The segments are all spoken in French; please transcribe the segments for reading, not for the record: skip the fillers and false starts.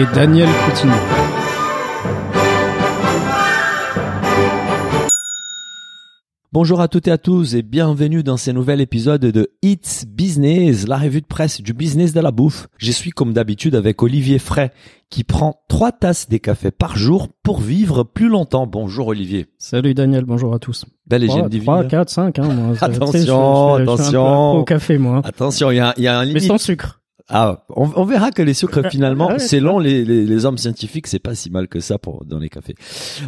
et Daniel Coutinho. Bonjour à toutes et à tous et bienvenue dans ce nouvel épisode de It's Business, la revue de presse du business de la bouffe. Je suis comme d'habitude avec Olivier Frey qui prend 3 tasses de café par jour pour vivre plus longtemps. Bonjour Olivier. Salut Daniel, bonjour à tous. Belle hygiène divine. 3, 4, 5. Hein, moi, attention. Au café, moi. Attention, il y a un limite. Mais sans sucre. Ah, on verra que les sucres finalement, selon les hommes scientifiques, c'est pas si mal que ça pour dans les cafés.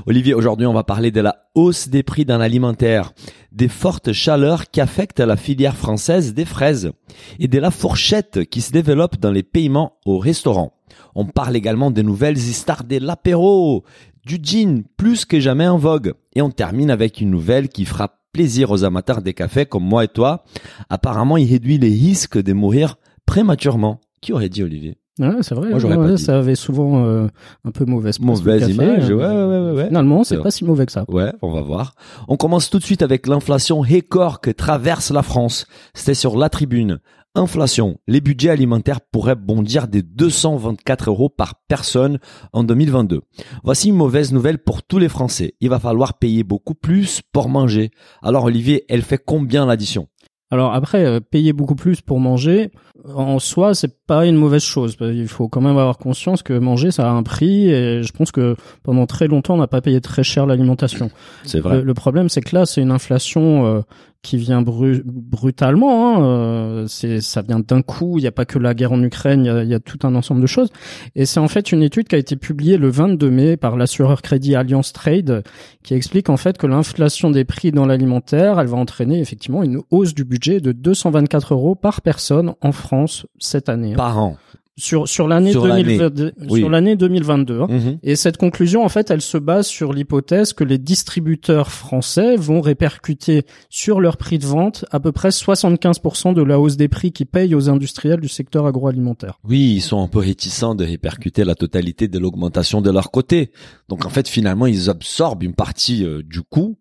Olivier, aujourd'hui, on va parler de la hausse des prix dans l'alimentaire, des fortes chaleurs qui affectent la filière française des fraises et de la fourchette qui se développe dans les paiements au restaurant. On parle également des nouvelles stars de l'apéro, du gin plus que jamais en vogue et on termine avec une nouvelle qui fera plaisir aux amateurs des cafés comme moi et toi. Apparemment, il réduit les risques de mourir prématurément. Qui aurait dit, Olivier? Ouais, c'est vrai. Moi, j'aurais pas dit. Ça avait souvent un peu mauvaise image. Café, ouais. Finalement, c'est pas si mauvais que ça. Ouais, on va voir. On commence tout de suite avec l'inflation record que traverse la France. C'était sur La Tribune. Inflation. Les budgets alimentaires pourraient bondir des 224 € par personne en 2022. Voici une mauvaise nouvelle pour tous les Français. Il va falloir payer beaucoup plus pour manger. Alors, Olivier, elle fait combien l'addition? Alors après, payer beaucoup plus pour manger, en soi, c'est pas une mauvaise chose. Il faut quand même avoir conscience que manger, ça a un prix et je pense que pendant très longtemps, on n'a pas payé très cher l'alimentation. C'est vrai. Le problème, c'est que là, c'est une inflation qui vient brutalement. Hein. Ça vient d'un coup. Il n'y a pas que la guerre en Ukraine, il y a tout un ensemble de choses. Et c'est en fait une étude qui a été publiée le 22 mai par l'assureur crédit Allianz Trade qui explique en fait que l'inflation des prix dans l'alimentaire, elle va entraîner effectivement une hausse du budget de 224 € par personne en France cette année. Par an. Sur l'année 2022. Hein. Mmh. Et cette conclusion, en fait, elle se base sur l'hypothèse que les distributeurs français vont répercuter sur leur prix de vente à peu près 75% de la hausse des prix qu'ils payent aux industriels du secteur agroalimentaire. Oui, ils sont un peu réticents de répercuter la totalité de l'augmentation de leur côté. Donc, en fait, finalement, ils absorbent une partie du coût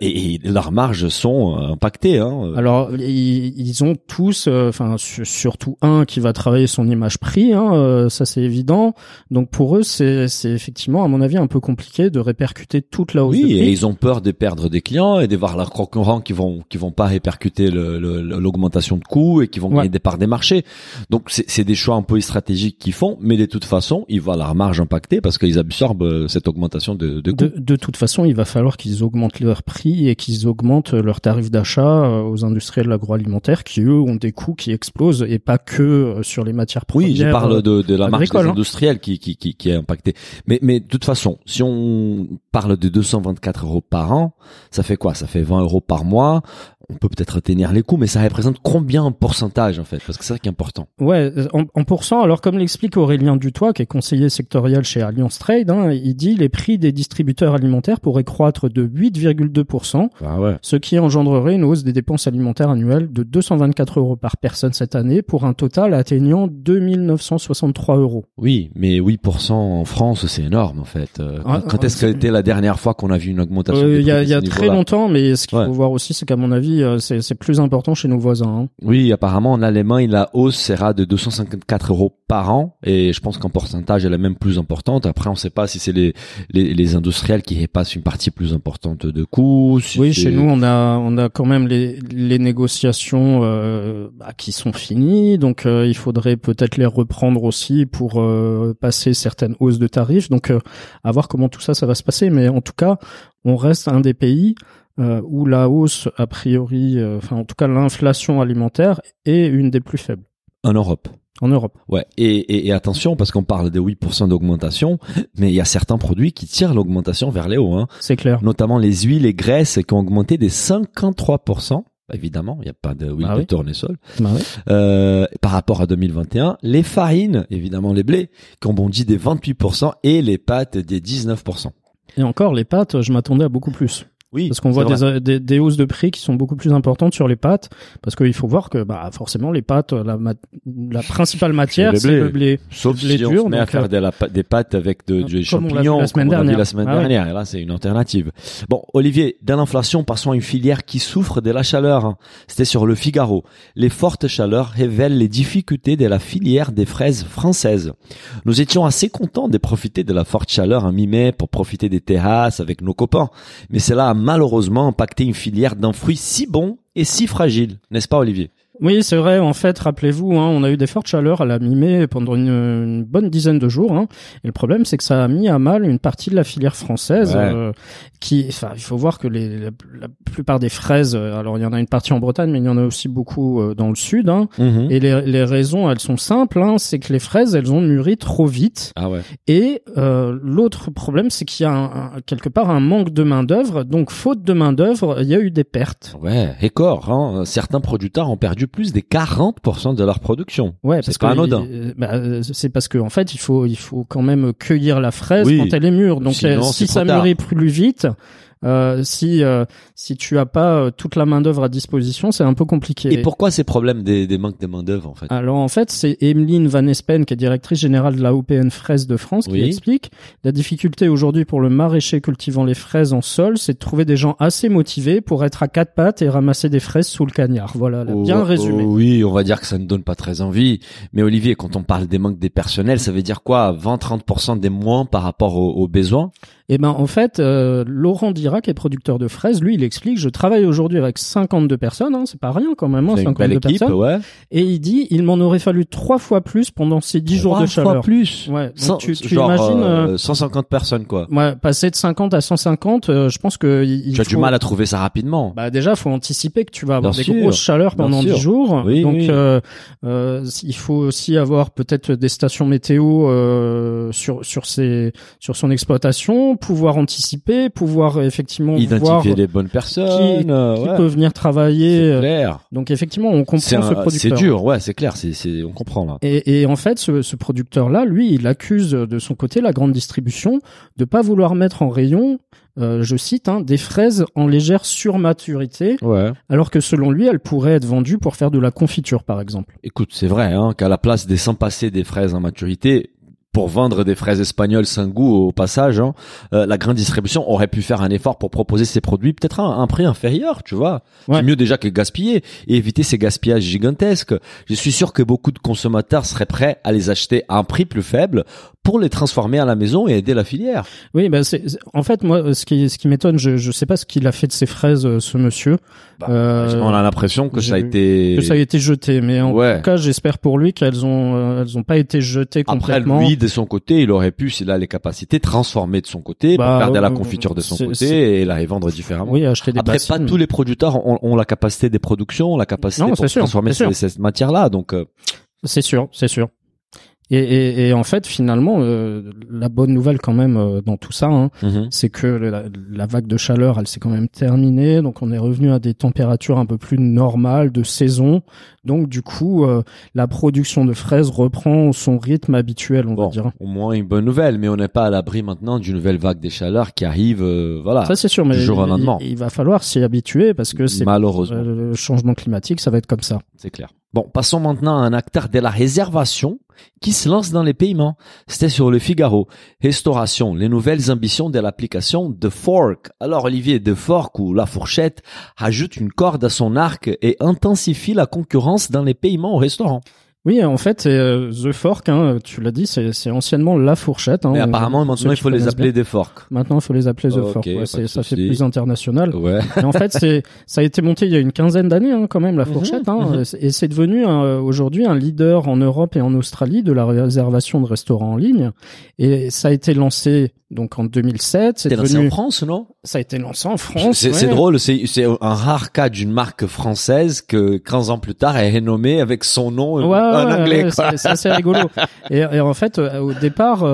et leurs marges sont impactées. Hein. Alors, ils ont tous, surtout un qui va travailler son image prix, ça c'est évident. Donc pour eux, c'est effectivement, à mon avis, un peu compliqué de répercuter toute la hausse de prix. Oui, et ils ont peur de perdre des clients et de voir leurs concurrents qui vont pas répercuter l'augmentation de coûts et qui vont gagner des parts des marchés. Donc c'est des choix un peu stratégiques qu'ils font, mais de toute façon, ils voient leur marge impactée parce qu'ils absorbent cette augmentation de coûts. De toute façon, il va falloir qu'ils augmentent leurs prix et qu'ils augmentent leurs tarifs d'achat aux industriels de l'agroalimentaire qui, eux, ont des coûts qui explosent et pas que sur les matières premières. Oui, je parle de la marge des industriels qui est impactée. Mais de toute façon, si on parle de 224 € par an, ça fait quoi? Ça fait 20 € par mois. On peut peut-être tenir les coûts, mais ça représente combien en pourcentage, en fait? Parce que c'est ça qui est important. Ouais, en pourcent. Alors, comme l'explique Aurélien Dutoit, qui est conseiller sectoriel chez Allianz Trade, il dit les prix des distributeurs alimentaires pourraient croître de 8,2%, ce qui engendrerait une hausse des dépenses alimentaires annuelles de 224 € par personne cette année pour un total atteignant 2 963 €. Oui, mais 8% en France, c'est énorme, en fait. Quand est-ce que c'était la dernière fois qu'on a vu une augmentation des prix? Il y a très longtemps, mais ce qu'il faut voir aussi, c'est qu'à mon avis, c'est plus important chez nos voisins. Hein. Oui, apparemment, en Allemagne, la hausse sera de 254 € par an. Et je pense qu'en pourcentage, elle est même plus importante. Après, on ne sait pas si c'est les industriels qui repassent une partie plus importante de coûts. Chez nous, on a quand même les négociations qui sont finies. Donc, il faudrait peut-être les reprendre aussi pour passer certaines hausses de tarifs. Donc, à voir comment tout ça va se passer. Mais en tout cas, on reste un des pays où la hausse, a priori, en tout cas l'inflation alimentaire est une des plus faibles. En Europe. Ouais. Et attention, parce qu'on parle de 8% d'augmentation, mais il y a certains produits qui tirent l'augmentation vers les hauts. Hein. C'est clair. Notamment les huiles et graisses qui ont augmenté de 53%. évidemment, il n'y a pas de huile de tournesol. Bah oui. Par rapport à 2021, les farines, évidemment les blés, qui ont bondi des 28% et les pâtes des 19%. Et encore, les pâtes, je m'attendais à beaucoup plus. Oui, parce qu'on voit des hausses de prix qui sont beaucoup plus importantes sur les pâtes, parce qu'il faut voir que bah forcément les pâtes, la principale matière, c'est le blé. Sauf si on se met à faire des pâtes avec des champignons, comme on l'a vu la semaine dernière. Et là, c'est une alternative. Bon, Olivier, dans l'inflation, passons à une filière qui souffre de la chaleur. C'était sur Le Figaro. Les fortes chaleurs révèlent les difficultés de la filière des fraises françaises. Nous étions assez contents de profiter de la forte chaleur en mi-mai pour profiter des terrasses avec nos copains, mais c'est là malheureusement impacter une filière d'un fruit si bon et si fragile, n'est-ce pas Olivier? Oui, c'est vrai. En fait, rappelez-vous, hein, on a eu des fortes chaleurs à la mi-mai pendant une bonne dizaine de jours. Hein. Et le problème, c'est que ça a mis à mal une partie de la filière française. Ouais. Il faut voir que la plupart des fraises, alors il y en a une partie en Bretagne, mais il y en a aussi beaucoup dans le sud. Hein. Mmh. Et les raisons, elles sont simples. Hein, c'est que les fraises, elles ont mûri trop vite. Ah ouais. Et l'autre problème, c'est qu'il y a quelque part un manque de main d'œuvre. Donc, faute de main d'œuvre, il y a eu des pertes. Ouais, record. Hein. Certains producteurs ont perdu plus des 40% de leur production. Ouais, c'est pas anodin. C'est parce que en fait, il faut quand même cueillir la fraise quand elle est mûre. Donc si ça mûrit plus vite, si tu as pas toute la main d'œuvre à disposition, c'est un peu compliqué. Et pourquoi ces problèmes des manques de main d'œuvre en fait? Alors en fait, c'est Emeline Van Espen qui est directrice générale de la OPN Fraises de France qui explique la difficulté aujourd'hui pour le maraîcher cultivant les fraises en sol, c'est de trouver des gens assez motivés pour être à quatre pattes et ramasser des fraises sous le cagnard. Voilà, bien résumé. Oui, on va dire que ça ne donne pas très envie. Mais Olivier, quand on parle des manques des personnels, ça veut dire quoi? 20-30% des moins par rapport aux besoins? Eh ben en fait, Laurent Dirac, qui est producteur de fraises, lui il explique: je travaille aujourd'hui avec 52 personnes, hein, c'est pas rien quand même, hein, c'est 52 une belle équipe, personnes. Ouais. Et il dit il m'en aurait fallu 3 fois plus pendant ces 10 jours de chaleur. 3 fois plus. Ouais. Donc tu imagines 150 personnes quoi. Ouais, passer de 50 à 150, je pense que tu as du mal à trouver ça rapidement. Bah déjà faut anticiper que tu vas avoir grosses chaleurs pendant 10 jours. Oui, donc il faut aussi avoir peut-être des stations météo sur son exploitation. Pouvoir anticiper, pouvoir effectivement identifier les bonnes personnes qui peut venir travailler. C'est clair. Donc effectivement, on comprend ce producteur. C'est dur, ouais, c'est clair, on comprend là. Et en fait, ce producteur-là, lui, il accuse de son côté la grande distribution de pas vouloir mettre en rayon, je cite, hein, des fraises en légère surmaturité, alors que selon lui, elles pourraient être vendues pour faire de la confiture, par exemple. Écoute, c'est vrai hein, qu'à la place des sans passer des fraises en maturité, pour vendre des fraises espagnoles sans goût au passage, hein, la grande distribution aurait pu faire un effort pour proposer ces produits peut-être à un prix inférieur, tu vois. Ouais. C'est mieux déjà que gaspiller et éviter ces gaspillages gigantesques. Je suis sûr que beaucoup de consommateurs seraient prêts à les acheter à un prix plus faible pour les transformer à la maison et aider la filière. Oui, bah en fait, moi, ce qui m'étonne, je sais pas ce qu'il a fait de ces fraises, ce monsieur. Bah, on a l'impression que ça a été jeté, mais en tout cas, j'espère pour lui qu'elles ont pas été jetées complètement. Après, lui, de son côté, il aurait pu, s'il a les capacités, transformer de son côté, pour faire de la confiture de son côté et la revendre différemment. Oui, acheter des bassines. Après, pas tous les producteurs ont la capacité des productions, la capacité pour transformer cette matière-là. Donc, c'est sûr, c'est sûr. Et en fait, finalement, la bonne nouvelle quand même dans tout ça, hein, c'est que la vague de chaleur, elle s'est quand même terminée. Donc, on est revenu à des températures un peu plus normales de saison. Donc, du coup, la production de fraises reprend son rythme habituel, on va dire. Au moins une bonne nouvelle, mais on n'est pas à l'abri maintenant d'une nouvelle vague des chaleurs qui arrive. Ça c'est sûr, mais du jour au lendemain. Il va falloir s'y habituer parce que c'est malheureusement le changement climatique, ça va être comme ça. C'est clair. Bon, passons maintenant à un acteur de la réservation qui se lance dans les paiements. C'était sur Le Figaro. Restauration, les nouvelles ambitions de l'application The Fork. Alors Olivier, The Fork ou La Fourchette rajoute une corde à son arc et intensifie la concurrence dans les paiements au restaurant. Oui, en fait, The Fork, hein, tu l'as dit, c'est anciennement La Fourchette. Hein, mais apparemment, maintenant, il faut les appeler des forks. Maintenant, il faut les appeler The Fork. Ouais, ça fait plus international. Ouais. Et en fait, ça a été monté il y a une quinzaine d'années, hein, quand même, La Fourchette. Hein, et c'est devenu aujourd'hui un leader en Europe et en Australie de la réservation de restaurants en ligne. Et ça a été lancé donc en 2007. C'était lancé en France, non? Ça a été lancé en France. C'est drôle, c'est un rare cas d'une marque française que 15 ans plus tard est renommée avec son nom. Ouais. en anglais. C'est assez rigolo. Et en fait, au départ,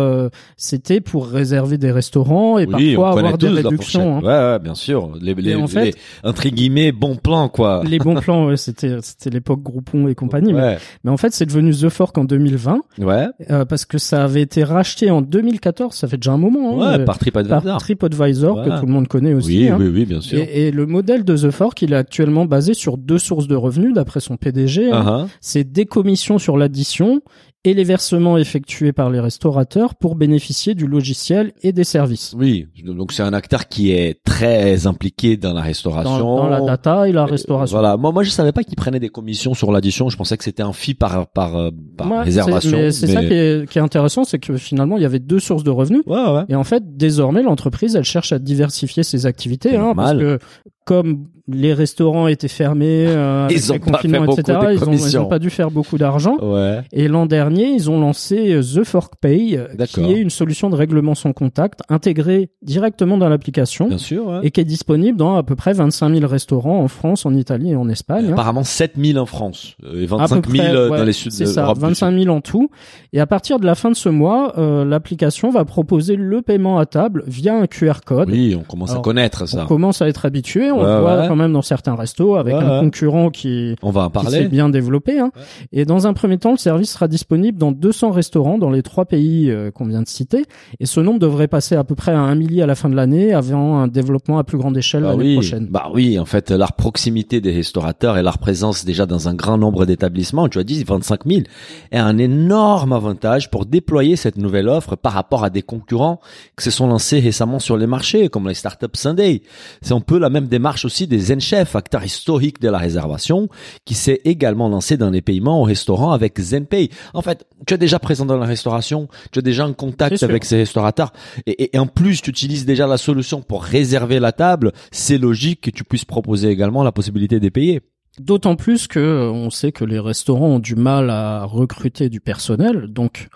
c'était pour réserver des restaurants et parfois avoir des réductions. Hein. Ouais, bien sûr. En fait, entre guillemets, bons plans, quoi. Les bons plans, ouais, c'était l'époque Groupon et compagnie. Ouais. Mais en fait, c'est devenu The Fork en 2020. Ouais. Parce que ça avait été racheté en 2014. Ça fait déjà un moment. Hein, par TripAdvisor. Par TripAdvisor, que tout le monde connaît aussi. Oui, hein. oui, bien sûr. Et le modèle de The Fork, il est actuellement basé sur deux sources de revenus, d'après son PDG. Uh-huh. Hein. C'est des commissions sur l'addition et les versements effectués par les restaurateurs pour bénéficier du logiciel et des services. Oui, donc c'est un acteur qui est très impliqué dans la restauration. Dans la data et la restauration. Voilà, moi je savais pas qu'ils prenaient des commissions sur l'addition, je pensais que c'était un fee par réservation. C'est ça qui est intéressant, c'est que finalement il y avait deux sources de revenus. Ouais. Et en fait, désormais l'entreprise, elle cherche à diversifier ses activités, parce que comme les restaurants étaient fermés, avec les confinements, etc., ils ont pas dû faire beaucoup d'argent. Ouais. Et l'an dernier, ils ont lancé The Fork Pay, qui est une solution de règlement sans contact intégrée directement dans l'application. Bien sûr, ouais. Et qui est disponible dans à peu près 25 000 restaurants en France, en Italie et en Espagne. Et apparemment 7 000 en France et 25 000 dans les sud de l'Europe. 25 000 en tout. Et à partir de la fin de ce mois, l'application va proposer le paiement à table via un QR code. Oui, on commence à connaître ça. On commence à être habitué. On le voit quand même dans certains restos avec un concurrent qui s'est bien développé. Hein. Ouais. Et dans un premier temps, le service sera disponible dans 200 restaurants dans les 3 pays qu'on vient de citer. Et ce nombre devrait passer à peu près à 1 000 à la fin de l'année, avant un développement à plus grande échelle l'année prochaine. Bah oui, en fait, la proximité des restaurateurs et leur présence déjà dans un grand nombre d'établissements, tu as dit 25 000, est un énorme avantage pour déployer cette nouvelle offre par rapport à des concurrents qui se sont lancés récemment sur les marchés, comme les startups Sunday. C'est un peu la même démarche aussi des Zen Chef, acteur historique de la réservation, qui s'est également lancé dans les paiements au restaurant avec Zen Pay. En fait, tu es déjà présent dans la restauration, tu es déjà en contact avec ces restaurateurs et en plus, tu utilises déjà la solution pour réserver la table. C'est logique que tu puisses proposer également la possibilité de payer. D'autant plus que on sait que les restaurants ont du mal à recruter du personnel, donc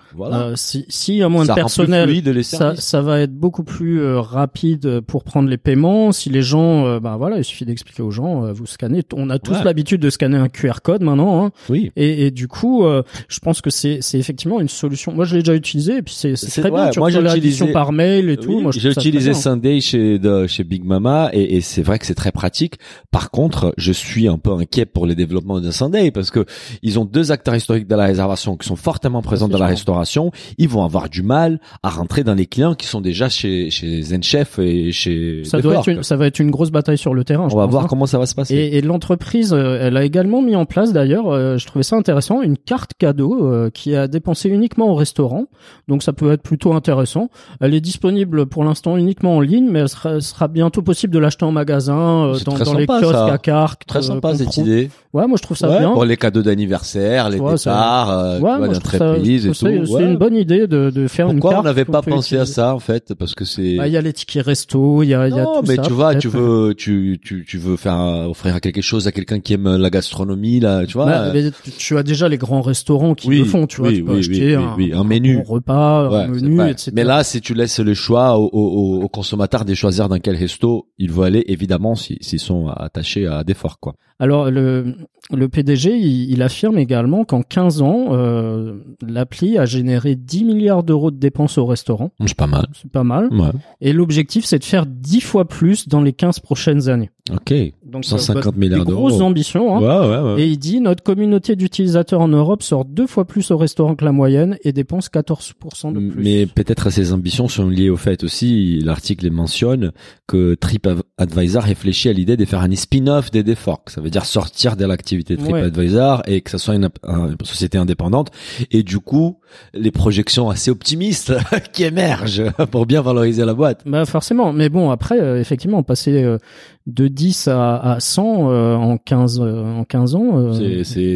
si y a moins de personnel, ça va être beaucoup plus rapide pour prendre les paiements. Si les gens, il suffit d'expliquer aux gens, vous scannez. On a tous l'habitude de scanner un QR code maintenant. Hein, oui. Et du coup, je pense que c'est effectivement une solution. Moi, je l'ai déjà utilisé, et puis c'est très bien. Moi, j'ai utilisé par mail et tout. Moi, j'ai utilisé Sunday chez Big Mama, et c'est vrai que c'est très pratique. Par contre, je suis un peu inquiet pour les développements de Sunday parce que ils ont deux acteurs historiques de la réservation qui sont fortement présents dans la restauration. Ils vont avoir du mal à rentrer dans les clients qui sont déjà chez Zen Chef et chez ça va être une grosse bataille sur le terrain. On va voir comment ça va se passer. Et l'entreprise, elle a également mis en place d'ailleurs, je trouvais ça intéressant, une carte cadeau qui est à dépenser uniquement au restaurant. Donc ça peut être plutôt intéressant. Elle est disponible pour l'instant uniquement en ligne, mais elle sera bientôt possible de l'acheter en magasin, dans les kiosques à carte. Très sympa. Cette idée. Ouais, moi je trouve ça bien. Pour les cadeaux d'anniversaire, les départs, d'entreprise et tout. C'est une bonne idée de faire une carte. Pourquoi on n'avait pas pensé à ça en fait, parce que c'est. Bah, il y a les tickets resto, il y a tout ça. Non, mais tu vois, tu veux faire offrir quelque chose à quelqu'un qui aime la gastronomie là, tu vois. Bah, tu as déjà les grands restaurants qui le font, tu vois. Tu peux acheter un menu, un repas, un menu, etc. Mais là, si tu laisses le choix aux consommateurs de choisir dans quel resto ils veulent aller, évidemment, s'ils sont attachés à des forts quoi. Alors le PDG, il affirme également qu'en 15 ans, l'appli a généré 10 milliards d'euros de dépenses au restaurant. C'est pas mal. Ouais. Et l'objectif, c'est de faire 10 fois plus dans les 15 prochaines années. OK. Donc 150 milliards d'euros. Grosse ambition. Hein. Ouais. Et il dit, notre communauté d'utilisateurs en Europe sort 2 fois plus au restaurant que la moyenne et dépense 14% de plus. Mais peut-être ces ambitions sont liées au fait aussi, l'article mentionne que TripAdvisor réfléchit à l'idée de faire un spin-off des The Fork. Ça veut dire sortir de l'activité TripAdvisor et que ça soit une société indépendante. Et du coup, les projections assez optimistes qui émergent pour bien valoriser la boîte. Bah forcément. Mais bon, après, effectivement, passer de 10 à 100 en 15 ans.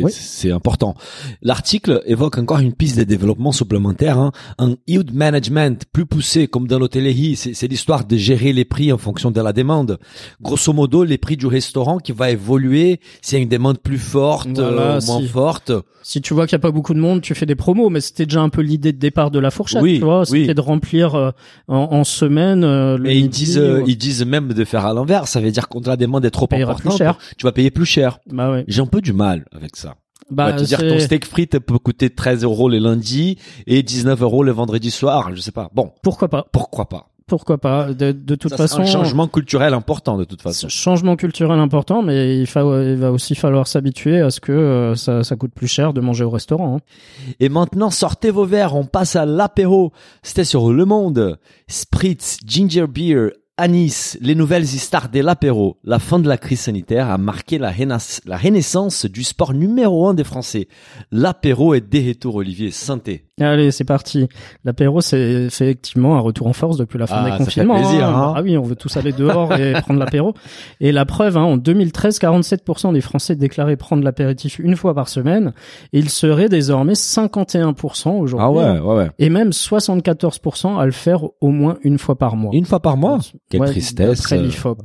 C'est important. L'article évoque encore une piste de développement supplémentaire, hein. Un yield management plus poussé comme dans l'hôtellerie. C'est l'histoire de gérer les prix en fonction de la demande. Grosso modo, les prix du restaurant qui va évoluer s'il y a une demande plus forte, moins forte. Si tu vois qu'il n'y a pas beaucoup de monde, tu fais des promos, mais c'était déjà un peu l'idée de départ de La Fourchette, tu vois. C'était de remplir en semaine le midi. Ils disent même de faire à l'envers. Ça veut dire quand la demande est trop importante, tu vas payer plus cher. Bah ouais. J'ai un peu du mal avec ça. Bah, te dire que ton steak frites peut coûter 13 € le lundi et 19 € le vendredi soir, je sais pas. Bon. Pourquoi pas? Pourquoi pas? Pourquoi pas? De toute façon. C'est un changement culturel important, de toute façon. Changement culturel important, mais il va aussi falloir s'habituer à ce que ça coûte plus cher de manger au restaurant. Hein. Et maintenant, sortez vos verres, on passe à l'apéro. C'était sur Le Monde. Spritz, ginger beer, anis, les nouvelles stars de l'apéro. La fin de la crise sanitaire a marqué la renaissance du sport numéro 1 des Français. L'apéro est des retours, Olivier. Santé. Allez, c'est parti. L'apéro, c'est effectivement un retour en force depuis la fin des confinements. Ça fait plaisir, hein. Ah oui, on veut tous aller dehors et prendre l'apéro. Et la preuve, hein, en 2013, 47% des Français déclaraient prendre l'apéritif une fois par semaine. Ils seraient désormais 51% aujourd'hui. Ah ouais. Et même 74% à le faire au moins une fois par mois. Une fois par mois? Quelle tristesse. Après l'IFOP.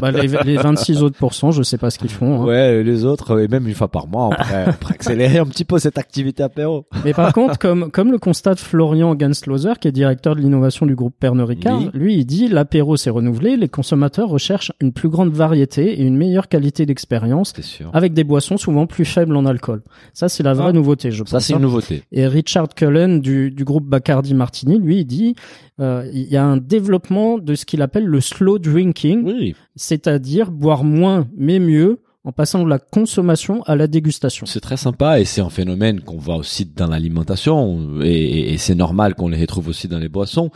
Bah, les 26 autres pourcents, je sais pas ce qu'ils font. Hein. Ouais, les autres, et même une fois par mois, on pourrait accélérer un petit peu cette activité apéro. Mais par contre, comme le constate Florian Gansloser, qui est directeur de l'innovation du groupe Pernod Ricard, lui, il dit, l'apéro s'est renouvelé, les consommateurs recherchent une plus grande variété et une meilleure qualité d'expérience, avec des boissons souvent plus faibles en alcool. Ça, c'est la vraie nouveauté, je pense. Ça, c'est une nouveauté. Et Richard Cullen du groupe Bacardi Martini, lui, il dit, il y a un développement de ce qu'il appelle le slow drinking, c'est-à-dire boire moins mais mieux en passant de la consommation à la dégustation. C'est très sympa et c'est un phénomène qu'on voit aussi dans l'alimentation et c'est normal qu'on les retrouve aussi dans les boissons.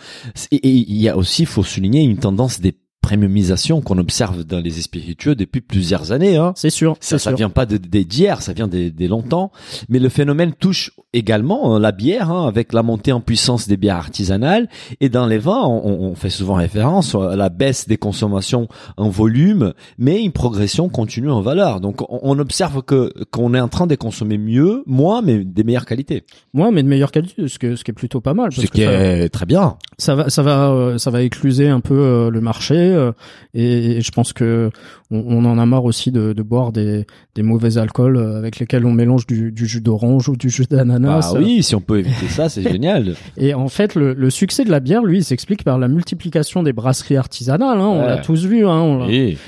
Et il y a aussi, il faut souligner, une tendance des premiumisation qu'on observe dans les spiritueux depuis plusieurs années, hein. C'est sûr. Ça vient pas d'hier, ça vient des longtemps. Mais le phénomène touche également la bière, hein, avec la montée en puissance des bières artisanales. Et dans les vins, on fait souvent référence à la baisse des consommations en volume, mais une progression continue en valeur. Donc, on observe qu'on est en train de consommer moins, mais de meilleure qualité. Moins, mais de meilleure qualité, ce qui est plutôt pas mal. Parce que très bien. Ça va écluser un peu le marché. Et je pense que on en a marre aussi de boire des mauvais alcools avec lesquels on mélange du jus d'orange ou du jus d'ananas. Ah oui, si on peut éviter ça, c'est génial. Et en fait, le succès de la bière, lui, il s'explique par la multiplication des brasseries artisanales. Hein, on l'a tous vu. Hein,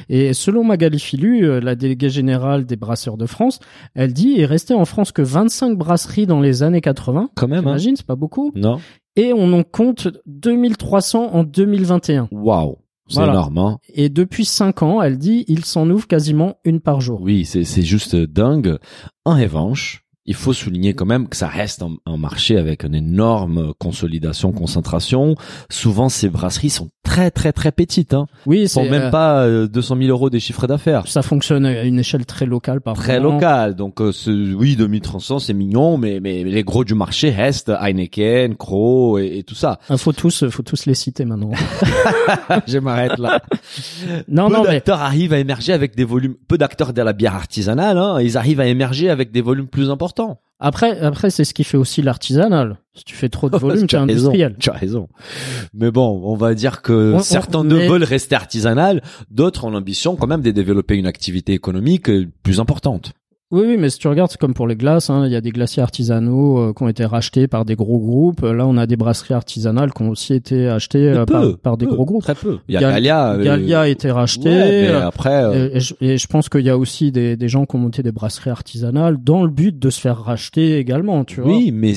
Et selon Magali Filu, la déléguée générale des Brasseurs de France, elle dit, il restait en France que 25 brasseries dans les années 80. Quand même. T'imagines, c'est pas beaucoup. Non. Et on en compte 2300 en 2021. Waouh. C'est énorme, hein. Et depuis 5 ans, elle dit, il s'en ouvre quasiment une par jour. Oui, c'est juste dingue. En revanche, il faut souligner quand même que ça reste un marché avec une énorme consolidation, concentration. Souvent, ces brasseries sont très, très, très petites, hein. Oui, c'est. Pour même pas 200 000 € des chiffres d'affaires. Ça fonctionne à une échelle très locale, locale. Donc, 2300, c'est mignon, mais les gros du marché restent Heineken, Crowe et tout ça. Faut tous les citer maintenant. Je m'arrête là. Peu d'acteurs arrivent à émerger avec des volumes, peu d'acteurs de la bière artisanale, hein. Ils arrivent à émerger avec des volumes plus importants. Après, c'est ce qui fait aussi l'artisanal. Si tu fais trop de volume, t'es industriel. Tu as raison. Mais bon, on va dire que certains veulent rester artisanal, d'autres ont l'ambition quand même de développer une activité économique plus importante. Oui, mais si tu regardes, c'est comme pour les glaces, hein, il y a des glaciers artisanaux qui ont été rachetés par des gros groupes. Là, on a des brasseries artisanales qui ont aussi été achetées par des gros groupes. Très peu. Il y a Galia. Galia a été rachetée. Ouais, mais après. Et je pense qu'il y a aussi des gens qui ont monté des brasseries artisanales dans le but de se faire racheter également, tu vois. Oui, mais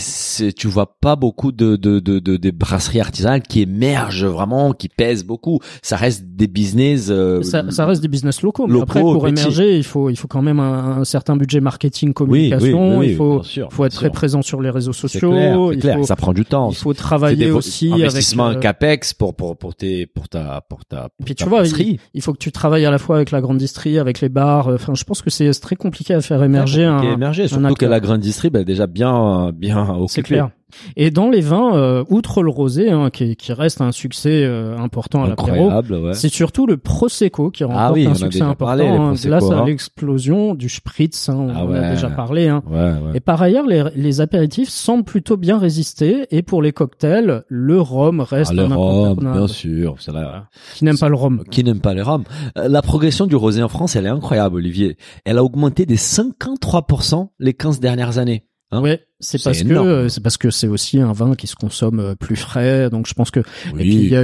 tu vois pas beaucoup de brasseries artisanales qui émergent vraiment, qui pèsent beaucoup. Ça reste des business. Ça reste des business locaux. Mais après, pour émerger, il faut quand même un certain but. Budget marketing, communication, oui, il faut être très présent sur les réseaux sociaux. C'est clair. Ça prend du temps. Il faut travailler aussi avec investissement capex pour ta. Et puis tu vois, il faut que tu travailles à la fois avec la grande distrie, avec les bars. Enfin, je pense que c'est très compliqué à faire émerger, surtout que la grande distrie, déjà bien occupée. C'est clair. Et dans les vins, outre le rosé, hein, qui reste un succès important à l'apéro, c'est surtout le prosecco qui remporte un succès important. Grâce à l'explosion du spritz, hein, on en a déjà parlé. Hein. Et par ailleurs, les apéritifs semblent plutôt bien résister. Et pour les cocktails, le rhum reste un incontournable. Le rhum, bien sûr. Qui n'aime pas le rhum. Qui n'aime pas les rhums. La progression du rosé en France, elle est incroyable, Olivier. Elle a augmenté de 53% les 15 dernières années. Hein. Oui. C'est parce que c'est aussi un vin qui se consomme plus frais, donc je pense que oui. Et puis il y a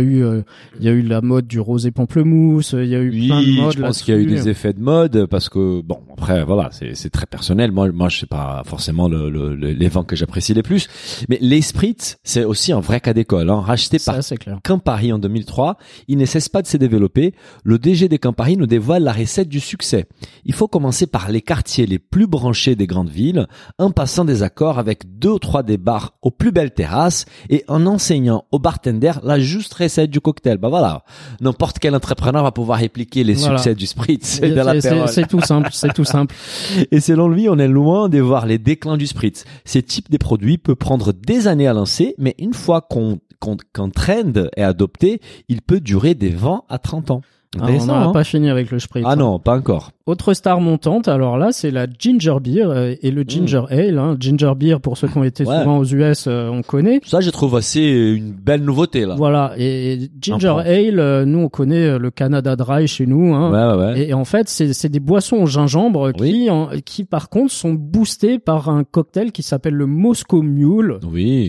eu la mode du rosé pamplemousse, il y a eu plein de modes. Je pense qu'il y a eu des effets de mode parce que bon après voilà c'est très personnel. Moi je sais pas forcément les vins que j'apprécie les plus, mais les spritz c'est aussi un vrai cas d'école. Hein. Racheté par Campari en 2003, il ne cesse pas de se développer. Le DG des Campari nous dévoile la recette du succès. Il faut commencer par les quartiers les plus branchés des grandes villes, en passant des accords avec 2 ou 3 des bars aux plus belles terrasses et en enseignant aux bartenders la juste recette du cocktail. Bah voilà, n'importe quel entrepreneur va pouvoir répliquer les succès du spritz et de l'apérole. C'est tout simple, c'est tout simple. Et selon lui, on est loin de voir les déclins du spritz. Ces types de produits peuvent prendre des années à lancer, mais une fois qu'un trend est adopté, il peut durer des 20 à 30 ans. Ah, on n'a pas fini avec le spritz. Ah non, pas encore. Autre star montante, alors là, c'est la ginger beer et le ginger ale. Hein. Ginger beer, pour ceux qui ont été souvent aux US, on connaît. Ça, je trouve assez une belle nouveauté là. Voilà, et ginger ale, nous on connaît le Canada Dry chez nous. Hein. Ouais, ouais, ouais. Et en fait, c'est des boissons au gingembre qui par contre sont boostées par un cocktail qui s'appelle le Moscow Mule,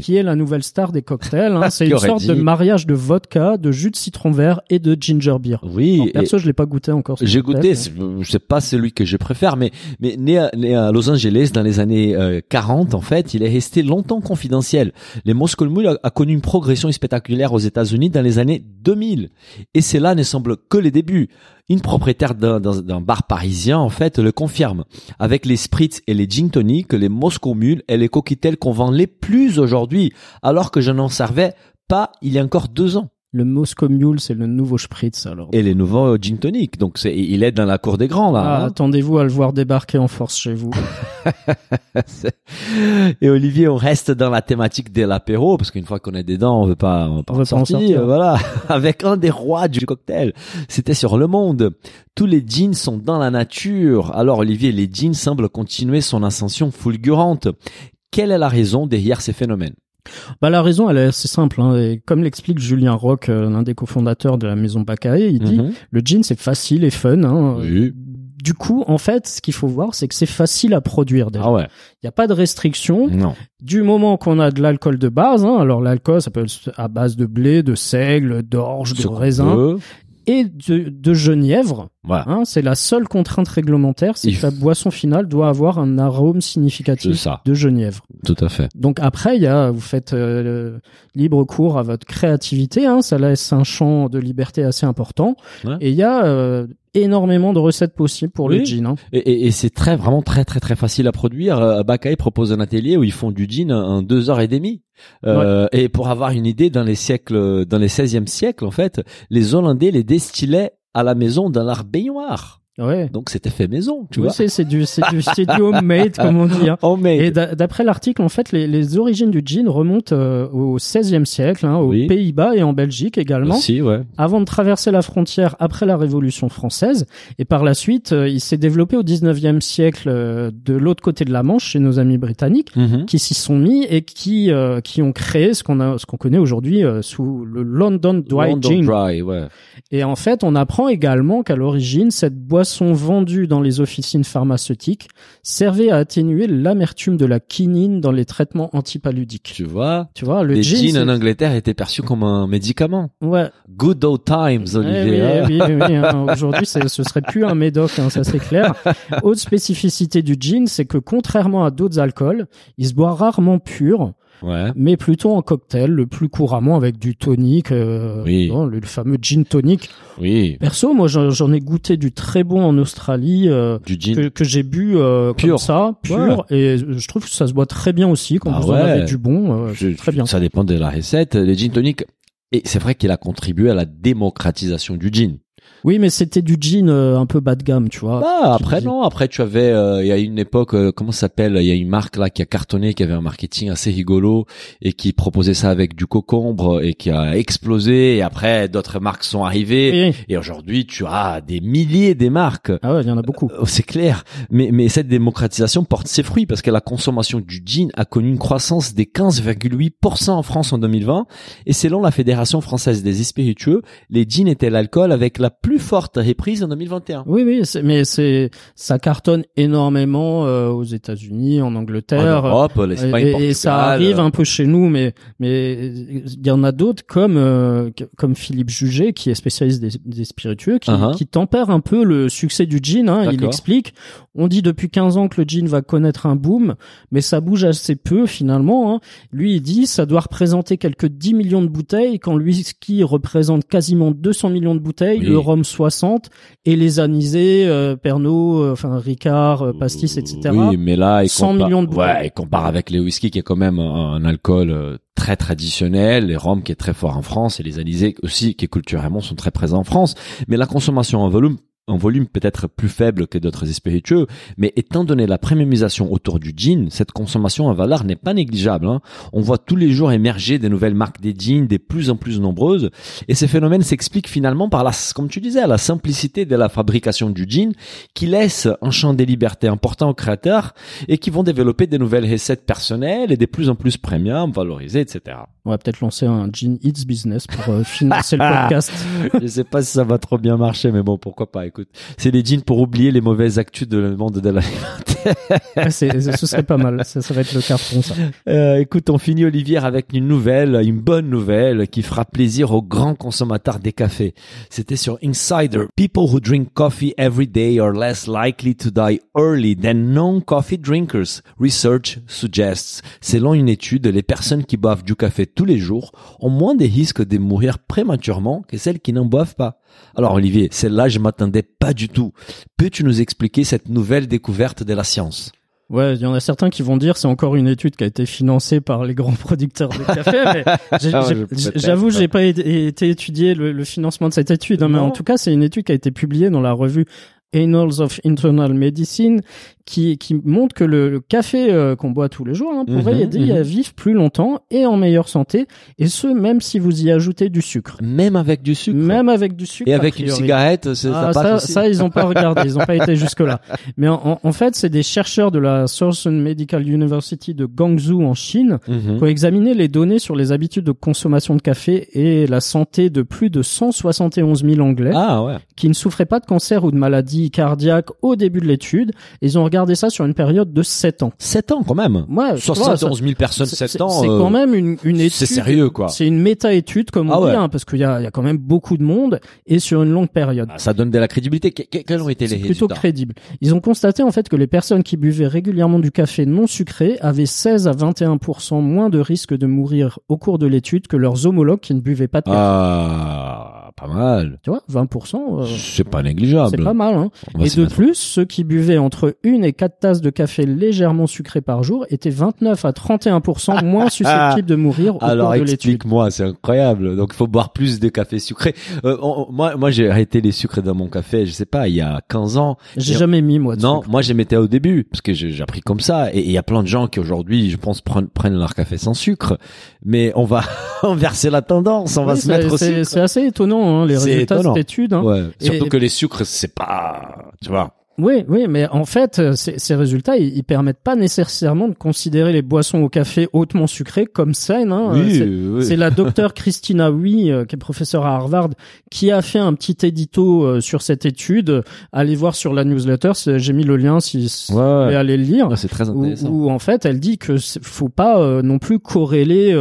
qui est la nouvelle star des cocktails. Hein. C'est une sorte de mariage de vodka, de jus de citron vert et de ginger beer. Oui. Non, perso, je l'ai pas goûté encore. J'ai goûté, je sais pas celui que je préfère, mais né à Los Angeles dans les années 40, en fait, il est resté longtemps confidentiel. Les Moscow Mule a connu une progression spectaculaire aux États-Unis dans les années 2000. Et cela ne semble que les débuts. Une propriétaire d'un bar parisien, en fait, le confirme. Avec les spritz et les gin tonic, les Moscow Mule et les cocktails qu'on vend les plus aujourd'hui, alors que je n'en servais pas il y a encore 2 ans. Le Moscow Mule, c'est le nouveau spritz, alors. Et les nouveaux gin tonic. Donc, il est dans la cour des grands, là. Ah, hein. Attendez-vous à le voir débarquer en force chez vous. Et Olivier, on reste dans la thématique de l'apéro, parce qu'une fois qu'on est dedans, on veut pas en sortir. Voilà. Avec un des rois du cocktail. C'était sur Le Monde. Tous les jeans sont dans la nature. Alors, Olivier, les jeans semblent continuer son ascension fulgurante. Quelle est la raison derrière ces phénomènes? Bah, la raison, elle est assez simple, hein. Et comme l'explique Julien Roch, l'un des cofondateurs de la maison Bacaé, il dit, le gin, c'est facile et fun, hein. Oui. Du coup, en fait, ce qu'il faut voir, c'est que c'est facile à produire, déjà. Ah ouais. Il n'y a pas de restriction. Non. Du moment qu'on a de l'alcool de base, hein. Alors, l'alcool, ça peut être à base de blé, de seigle, d'orge, de raisin. Et de genièvre, hein, c'est la seule contrainte réglementaire, c'est que la boisson finale doit avoir un arôme significatif de genièvre. Tout à fait. Donc après, vous faites libre cours à votre créativité, hein, ça laisse un champ de liberté assez important. Ouais. Et il y a énormément de recettes possibles pour le gin. Hein. Et c'est vraiment très facile à produire. Bacaé propose un atelier où ils font du gin en 2h30. Et pour avoir une idée, dans les 16e siècle, en fait, les Hollandais les distillaient à la maison dans leur baignoire. Ouais. Donc c'était fait maison, tu vois. C'est du homemade comme on dit. Hein. Homemade. Et d'après l'article, en fait, les origines du gin remontent au XVIe siècle, hein, aux Pays-Bas et en Belgique également. Aussi, ouais. Avant de traverser la frontière après la Révolution française, et par la suite, il s'est développé au XIXe siècle de l'autre côté de la Manche chez nos amis britanniques, qui s'y sont mis et qui ont créé ce qu'on connaît aujourd'hui sous le London Dry Gin. Dry, ouais. Et en fait, on apprend également qu'à l'origine cette boisson vendue dans les officines pharmaceutiques servait à atténuer l'amertume de la quinine dans les traitements antipaludiques. Tu vois, le gin en Angleterre était perçu comme un médicament. Ouais. Good old times, Olivier. Oui. Hein. Aujourd'hui, ce serait plus un médoc, hein, ça c'est clair. Autre spécificité du gin, c'est que contrairement à d'autres alcools, il se boit rarement pur. Ouais. Mais plutôt en cocktail, le plus couramment avec du tonic, le fameux gin tonic. Oui. Perso, moi, j'en ai goûté du très bon en Australie, du gin que j'ai bu pur. Et je trouve que ça se boit très bien aussi quand vous en avez du bon. Très bien. Ça dépend de la recette. Les gin tonic, et c'est vrai qu'il a contribué à la démocratisation du gin. Oui, mais c'était du gin un peu bas de gamme, tu vois. Bah, après tu avais il y a une époque comment ça s'appelle, il y a une marque là qui a cartonné, qui avait un marketing assez rigolo et qui proposait ça avec du concombre et qui a explosé, et après d'autres marques sont arrivées et aujourd'hui tu as des milliers de marques. Ah ouais, il y en a beaucoup. C'est clair, mais cette démocratisation porte ses fruits parce que la consommation du gin a connu une croissance des 15,8% en France en 2020, et selon la Fédération Française des spiritueux, les gins étaient l'alcool avec la plus forte reprise en 2021. Oui, oui, ça cartonne énormément aux États-Unis, en Angleterre, en Europe, l'Espagne, Portugal. Et ça arrive un peu chez nous, mais il y en a d'autres comme Philippe Jugé, qui est spécialiste des spiritueux, qui tempère un peu le succès du gin. Hein. Il explique, on dit depuis 15 ans que le gin va connaître un boom, mais ça bouge assez peu finalement. Hein. Lui, il dit, ça doit représenter quelques 10 millions de bouteilles, quand le whisky représente quasiment 200 millions de bouteilles, oui. Le rhum 60, et les anisés, Pernod, Ricard, Pastis, etc. Oui, mais là, 100 millions de bouteilles. Ouais, et compare avec les whisky qui est quand même un alcool très traditionnel, les rhums qui est très fort en France, et les anisés aussi qui culturellement sont très présents en France. Mais la consommation en volume peut-être plus faible que d'autres spiritueux, mais étant donné la premiumisation autour du gin, cette consommation en valeur n'est pas négligeable. Hein. On voit tous les jours émerger des nouvelles marques des gins, des plus en plus nombreuses, et ce phénomène s'explique finalement par comme tu disais, la simplicité de la fabrication du gin, qui laisse un champ de liberté important aux créateurs et qui vont développer des nouvelles recettes personnelles et des plus en plus premium, valorisées, etc. On va peut-être lancer un Gin Eats business pour financer le podcast. Je sais pas si ça va trop bien marcher, mais bon, pourquoi pas. Écoute, c'est des jeans pour oublier les mauvaises actus de le monde de l'alimentaire. Ouais, ce serait pas mal. Ça va être le carton, ça. Écoute, on finit, Olivier, avec une bonne nouvelle qui fera plaisir aux grands consommateurs des cafés. C'était sur Insider. People who drink coffee every day are less likely to die early than non-coffee drinkers. Research suggests. Selon une étude, les personnes qui boivent du café tous les jours ont moins de risques de mourir prématurément que celles qui n'en boivent pas. Alors Olivier, celle-là, je m'attendais pas du tout. Peux-tu nous expliquer cette nouvelle découverte de la science ? Ouais, il y en a certains qui vont dire c'est encore une étude qui a été financée par les grands producteurs de café. Mais j'avoue, j'ai pas été étudié le financement de cette étude. Hein, mais en tout cas, c'est une étude qui a été publiée dans la revue Annals of Internal Medicine, qui montre que le café qu'on boit tous les jours, hein, pourrait aider à vivre plus longtemps et en meilleure santé, et ce même si vous y ajoutez du sucre. Même avec du sucre. Et avec une cigarette, ça passe aussi. Ça, ils ont pas regardé, ils ont pas été jusque là. Mais en fait, c'est des chercheurs de la Southern Medical University de Guangzhou en Chine qui ont examiné les données sur les habitudes de consommation de café et la santé de plus de 171 000 Anglais qui ne souffraient pas de cancer ou de maladie cardiaque au début de l'étude. Ils ont regardez ça sur une période de 7 ans. 7 ans quand même. Ouais, 71 000 personnes, 7 ans. C'est quand même une étude. C'est sérieux, quoi. C'est une méta-étude, comme on dit, hein, parce qu'il y a quand même beaucoup de monde et sur une longue période. Ah, ça donne de la crédibilité. Quels ont été les résultats? Plutôt crédible. Ils ont constaté, en fait, que les personnes qui buvaient régulièrement du café non sucré avaient 16 à 21% moins de risque de mourir au cours de l'étude que leurs homologues qui ne buvaient pas de café. Pas mal. Tu vois, 20%. C'est pas négligeable. C'est pas mal, hein. Et de plus, ceux qui buvaient entre 1 et 4 tasses de café légèrement sucré par jour étaient 29 à 31% moins susceptibles de mourir au cours de l'étude. Alors, explique-moi, c'est incroyable. Donc, il faut boire plus de café sucré. Moi, j'ai arrêté les sucres dans mon café, je sais pas, il y a 15 ans. J'ai jamais mis, moi, de sucre. Non, moi, j'ai mettais au début, parce que j'ai appris comme ça. Et il y a plein de gens qui, aujourd'hui, je pense, prennent leur café sans sucre. Mais on va inverser la tendance, on va se mettre au sucre. C'est assez étonnant. Hein, les résultats de cette étude. Hein. Ouais. Surtout que les sucres, c'est pas... Tu vois. Oui, mais en fait, ces résultats, ils permettent pas nécessairement de considérer les boissons au café hautement sucrées comme saines. Hein. Oui, c'est la docteure Christina Hui, qui est professeure à Harvard, qui a fait un petit édito sur cette étude. Allez voir sur la newsletter, j'ai mis le lien si vous voulez aller le lire. Ouais, c'est très intéressant. Où en fait, elle dit que faut pas non plus corréler...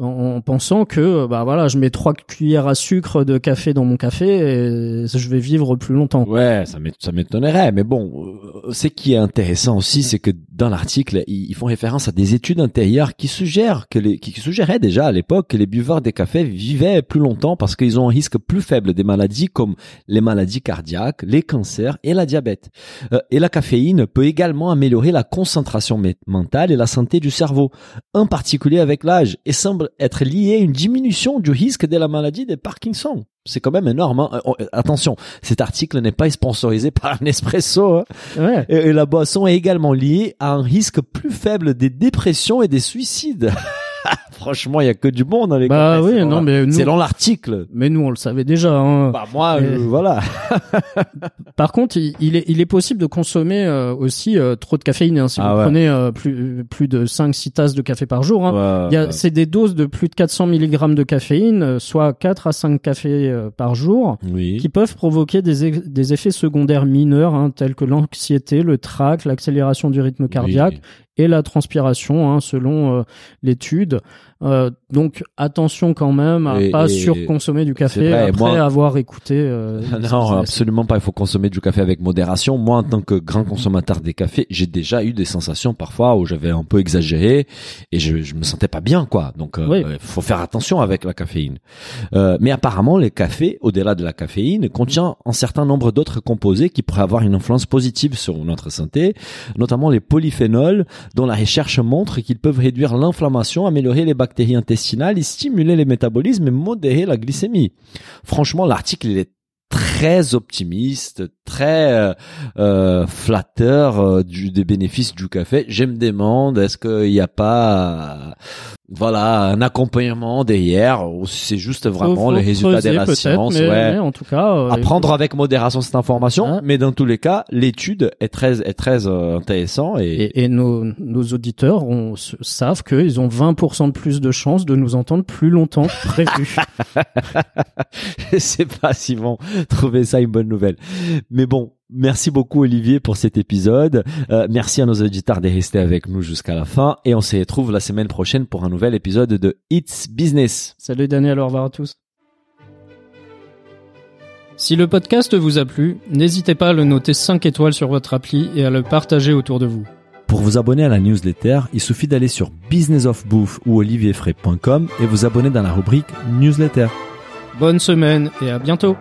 en pensant que je mets 3 cuillères à sucre de café dans mon café et je vais vivre plus longtemps. Ouais, ça m'étonnerait, mais bon, ce qui est intéressant aussi, c'est que dans l'article, ils font référence à des études antérieures qui suggèrent qui suggéraient déjà à l'époque que les buveurs de café vivaient plus longtemps parce qu'ils ont un risque plus faible des maladies comme les maladies cardiaques, les cancers et la diabète. Et la caféine peut également améliorer la concentration mentale et la santé du cerveau, en particulier avec l'âge, et semble être lié à une diminution du risque de la maladie de Parkinson. C'est quand même énorme. Hein. Attention, cet article n'est pas sponsorisé par Nespresso. Hein. Ouais. Et la boisson est également liée à un risque plus faible des dépressions et des suicides. franchement, il y a que du monde dans les congrès. Oui, non, mais nous, c'est dans l'article. Mais nous, on le savait déjà. Hein. Bah moi, voilà. Par contre, il est possible de consommer aussi trop de caféine. Hein, si vous prenez plus de 5-6 tasses de café par jour, hein, c'est des doses de plus de 400 mg de caféine, soit 4 à 5 cafés par jour, qui peuvent provoquer des effets secondaires mineurs, hein, tels que l'anxiété, le trac, l'accélération du rythme cardiaque et la transpiration, hein, selon l'étude. Donc attention quand même à ne pas surconsommer du café après avoir écouté. Non, absolument pas. Il faut consommer du café avec modération. Moi, en tant que grand consommateur des cafés, j'ai déjà eu des sensations parfois où j'avais un peu exagéré et je me sentais pas bien, quoi. Donc, faut faire attention avec la caféine. Mais apparemment, les cafés, au-delà de la caféine, contient un certain nombre d'autres composés qui pourraient avoir une influence positive sur notre santé, notamment les polyphénols, dont la recherche montre qu'ils peuvent réduire l'inflammation, améliorer les bactéries intestinales, stimuler les métabolismes et modérer la glycémie. Franchement, l'article il est très optimiste, très flatteur des bénéfices du café. Je me demande, est-ce qu'il n'y a pas un accompagnement derrière, ou c'est juste vraiment les résultats de la science. Mais en tout cas, apprendre avec modération cette information, mais dans tous les cas, l'étude est très intéressante. Et nos auditeurs savent qu'ils ont 20% de plus de chances de nous entendre plus longtemps que prévu. Je sais pas s'ils vont trouver ça une bonne nouvelle. Mais bon. Merci beaucoup Olivier pour cet épisode. Merci à nos auditeurs de rester avec nous jusqu'à la fin et on se retrouve la semaine prochaine pour un nouvel épisode de It's Business. Salut Daniel, au revoir à tous. Si le podcast vous a plu, n'hésitez pas à le noter 5 étoiles sur votre appli et à le partager autour de vous. Pour vous abonner à la newsletter, il suffit d'aller sur businessofbouffe ou olivierfrey.com et vous abonner dans la rubrique newsletter. Bonne semaine et à bientôt.